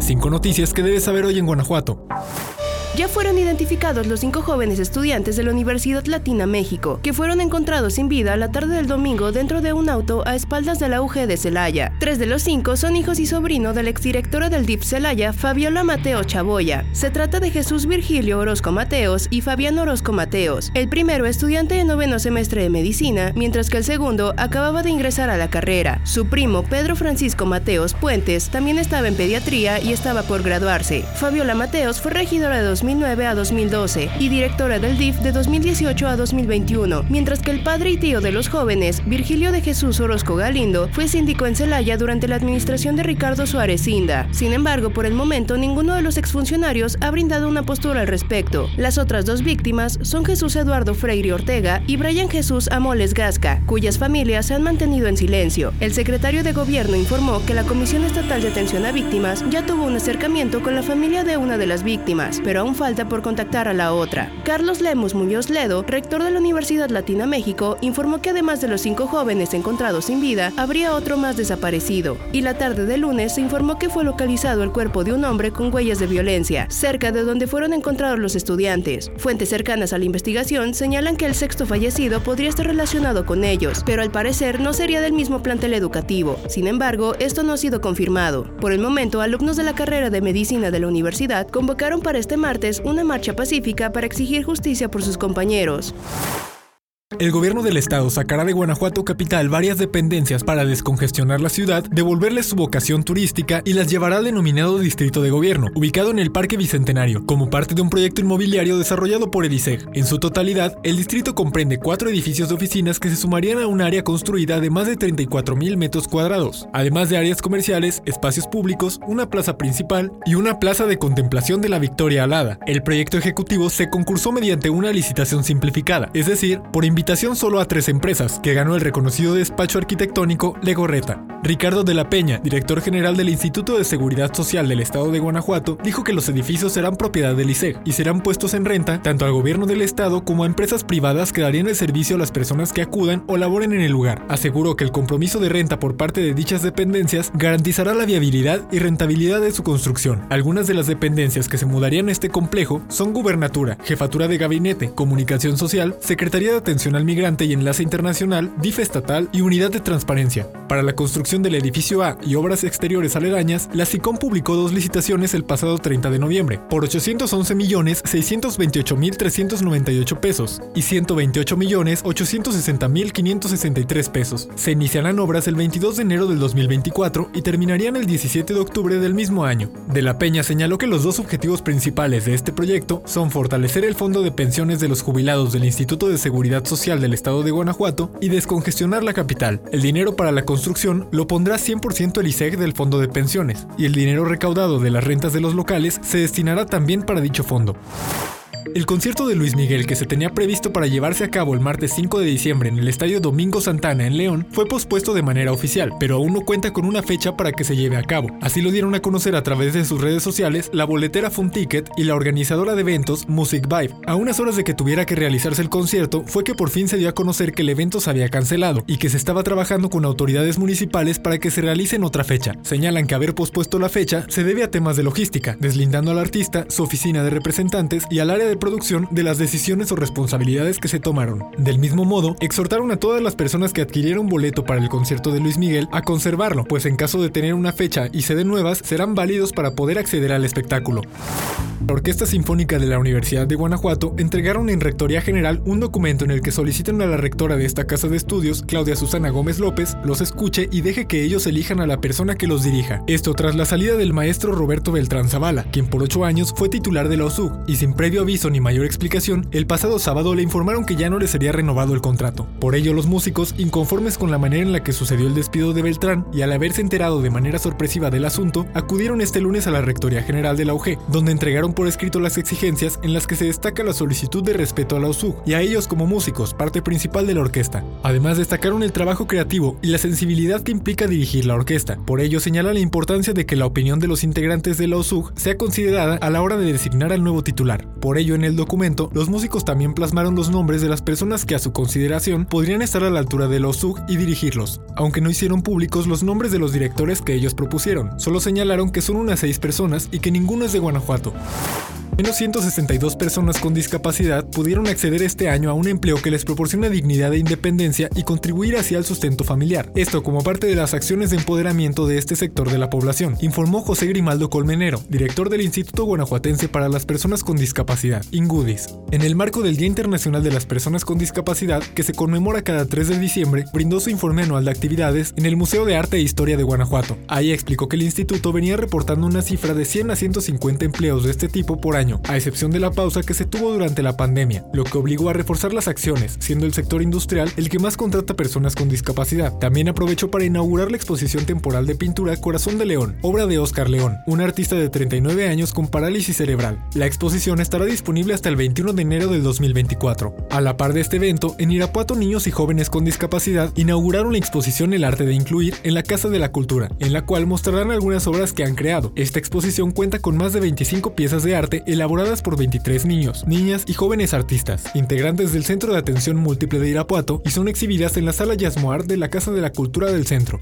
5 noticias que debes saber hoy en Guanajuato. Ya fueron identificados los 5 jóvenes estudiantes de la Universidad Latina México, que fueron encontrados sin vida la tarde del domingo dentro de un auto a espaldas de la UG de Celaya. 3 de los 5 son hijos y sobrino de la exdirectora del DIF Celaya, Fabiola Mateo Chaboya. Se trata de Jesús Virgilio Orozco Mateos y Fabián Orozco Mateos. El primero, estudiante de 9º semestre de medicina, mientras que el segundo acababa de ingresar a la carrera. Su primo, Pedro Francisco Mateos Puentes, también estaba en pediatría y estaba por graduarse. Fabiola Mateos fue regidora de 2009 a 2012 y directora del DIF de 2018 a 2021, mientras que el padre y tío de los jóvenes, Virgilio de Jesús Orozco Galindo, fue síndico en Celaya durante la administración de Ricardo Suárez Inda. Sin embargo, por el momento, ninguno de los exfuncionarios ha brindado una postura al respecto. Las otras 2 víctimas son Jesús Eduardo Freire Ortega y Brian Jesús Amoles Gasca, cuyas familias se han mantenido en silencio. El secretario de Gobierno informó que la Comisión Estatal de Atención a Víctimas ya tuvo un acercamiento con la familia de una de las víctimas, pero aún falta por contactar a la otra. Carlos Lemus Muñoz Ledo, rector de la Universidad Latina México, informó que además de los 5 jóvenes encontrados sin vida, habría otro más desaparecido. Y la tarde de lunes se informó que fue localizado el cuerpo de un hombre con huellas de violencia, cerca de donde fueron encontrados los estudiantes. Fuentes cercanas a la investigación señalan que el 6º fallecido podría estar relacionado con ellos, pero al parecer no sería del mismo plantel educativo. Sin embargo, esto no ha sido confirmado. Por el momento, alumnos de la carrera de medicina de la universidad convocaron para este martes una marcha pacífica para exigir justicia por sus compañeros. El gobierno del estado sacará de Guanajuato capital varias dependencias para descongestionar la ciudad, devolverles su vocación turística y las llevará al denominado distrito de gobierno, ubicado en el Parque Bicentenario, como parte de un proyecto inmobiliario desarrollado por Ediseg. En su totalidad, el distrito comprende 4 edificios de oficinas que se sumarían a un área construida de más de 34,000 metros cuadrados, además de áreas comerciales, espacios públicos, una plaza principal y una plaza de contemplación de la Victoria Alada. El proyecto ejecutivo se concursó mediante una licitación simplificada, es decir, por invitación solo a 3 empresas, que ganó el reconocido despacho arquitectónico Legorreta. Ricardo de la Peña, director general del Instituto de Seguridad Social del Estado de Guanajuato, dijo que los edificios serán propiedad del ICEG y serán puestos en renta tanto al gobierno del estado como a empresas privadas que darían el servicio a las personas que acudan o laboren en el lugar. Aseguró que el compromiso de renta por parte de dichas dependencias garantizará la viabilidad y rentabilidad de su construcción. Algunas de las dependencias que se mudarían a este complejo son Gubernatura, Jefatura de Gabinete, Comunicación Social, Secretaría de Atención al Migrante y Enlace Internacional, DIF Estatal y Unidad de Transparencia. Para la construcción del edificio A y obras exteriores aledañas, la SICOM publicó 2 licitaciones el pasado 30 de noviembre por 811.628.398 pesos y 128.860.563 pesos. Se iniciarán obras el 22 de enero del 2024 y terminarían el 17 de octubre del mismo año. De la Peña señaló que los 2 objetivos principales de este proyecto son fortalecer el fondo de pensiones de los jubilados del Instituto de Seguridad Social del Estado de Guanajuato y descongestionar la capital. El dinero para la construcción lo pondrá 100% el ISEG del Fondo de Pensiones, y el dinero recaudado de las rentas de los locales se destinará también para dicho fondo. El concierto de Luis Miguel, que se tenía previsto para llevarse a cabo el martes 5 de diciembre en el Estadio Domingo Santana en León, fue pospuesto de manera oficial, pero aún no cuenta con una fecha para que se lleve a cabo. Así lo dieron a conocer a través de sus redes sociales la boletera Funticket y la organizadora de eventos Music Vibe. A unas horas de que tuviera que realizarse el concierto, fue que por fin se dio a conocer que el evento se había cancelado y que se estaba trabajando con autoridades municipales para que se realice en otra fecha. Señalan que haber pospuesto la fecha se debe a temas de logística, deslindando al artista, su oficina de representantes y al área de producción de las decisiones o responsabilidades que se tomaron. Del mismo modo, exhortaron a todas las personas que adquirieron boleto para el concierto de Luis Miguel a conservarlo, pues en caso de tener una fecha y sede nuevas, serán válidos para poder acceder al espectáculo. La Orquesta Sinfónica de la Universidad de Guanajuato entregaron en Rectoría General un documento en el que solicitan a la rectora de esta casa de estudios, Claudia Susana Gómez López, los escuche y deje que ellos elijan a la persona que los dirija. Esto tras la salida del maestro Roberto Beltrán Zavala, quien por 8 años fue titular de la OSUG, y sin previo aviso ni mayor explicación, el pasado sábado le informaron que ya no le sería renovado el contrato. Por ello, los músicos, inconformes con la manera en la que sucedió el despido de Beltrán y al haberse enterado de manera sorpresiva del asunto, acudieron este lunes a la Rectoría General de la UG, donde entregaron por escrito las exigencias en las que se destaca la solicitud de respeto a la OSUG y a ellos como músicos, parte principal de la orquesta. Además, destacaron el trabajo creativo y la sensibilidad que implica dirigir la orquesta. Por ello, señala la importancia de que la opinión de los integrantes de la OSUG sea considerada a la hora de designar al nuevo titular. Por ello, ello en el documento, los músicos también plasmaron los nombres de las personas que a su consideración podrían estar a la altura del OSUG y dirigirlos, aunque no hicieron públicos los nombres de los directores que ellos propusieron. Solo señalaron que son unas 6 personas y que ninguno es de Guanajuato. Menos 162 personas con discapacidad pudieron acceder este año a un empleo que les proporciona dignidad e independencia y contribuir hacia el sustento familiar, esto como parte de las acciones de empoderamiento de este sector de la población, informó José Grimaldo Colmenero, director del Instituto Guanajuatense para las Personas con Discapacidad, INGUDIS. En el marco del Día Internacional de las Personas con Discapacidad, que se conmemora cada 3 de diciembre, brindó su informe anual de actividades en el Museo de Arte e Historia de Guanajuato. Ahí explicó que el instituto venía reportando una cifra de 100 a 150 empleos de este tipo por año, a excepción de la pausa que se tuvo durante la pandemia, lo que obligó a reforzar las acciones, siendo el sector industrial el que más contrata personas con discapacidad. También aprovechó para inaugurar la exposición temporal de pintura Corazón de León, obra de Oscar León, un artista de 39 años con parálisis cerebral. La exposición estará disponible hasta el 21 de enero del 2024. A la par de este evento, en Irapuato, niños y jóvenes con discapacidad inauguraron la exposición El Arte de Incluir en la Casa de la Cultura, en la cual mostrarán algunas obras que han creado. Esta exposición cuenta con más de 25 piezas de arte elaboradas por 23 niños, niñas y jóvenes artistas, integrantes del Centro de Atención Múltiple de Irapuato, y son exhibidas en la Sala Yasmoar de la Casa de la Cultura del Centro.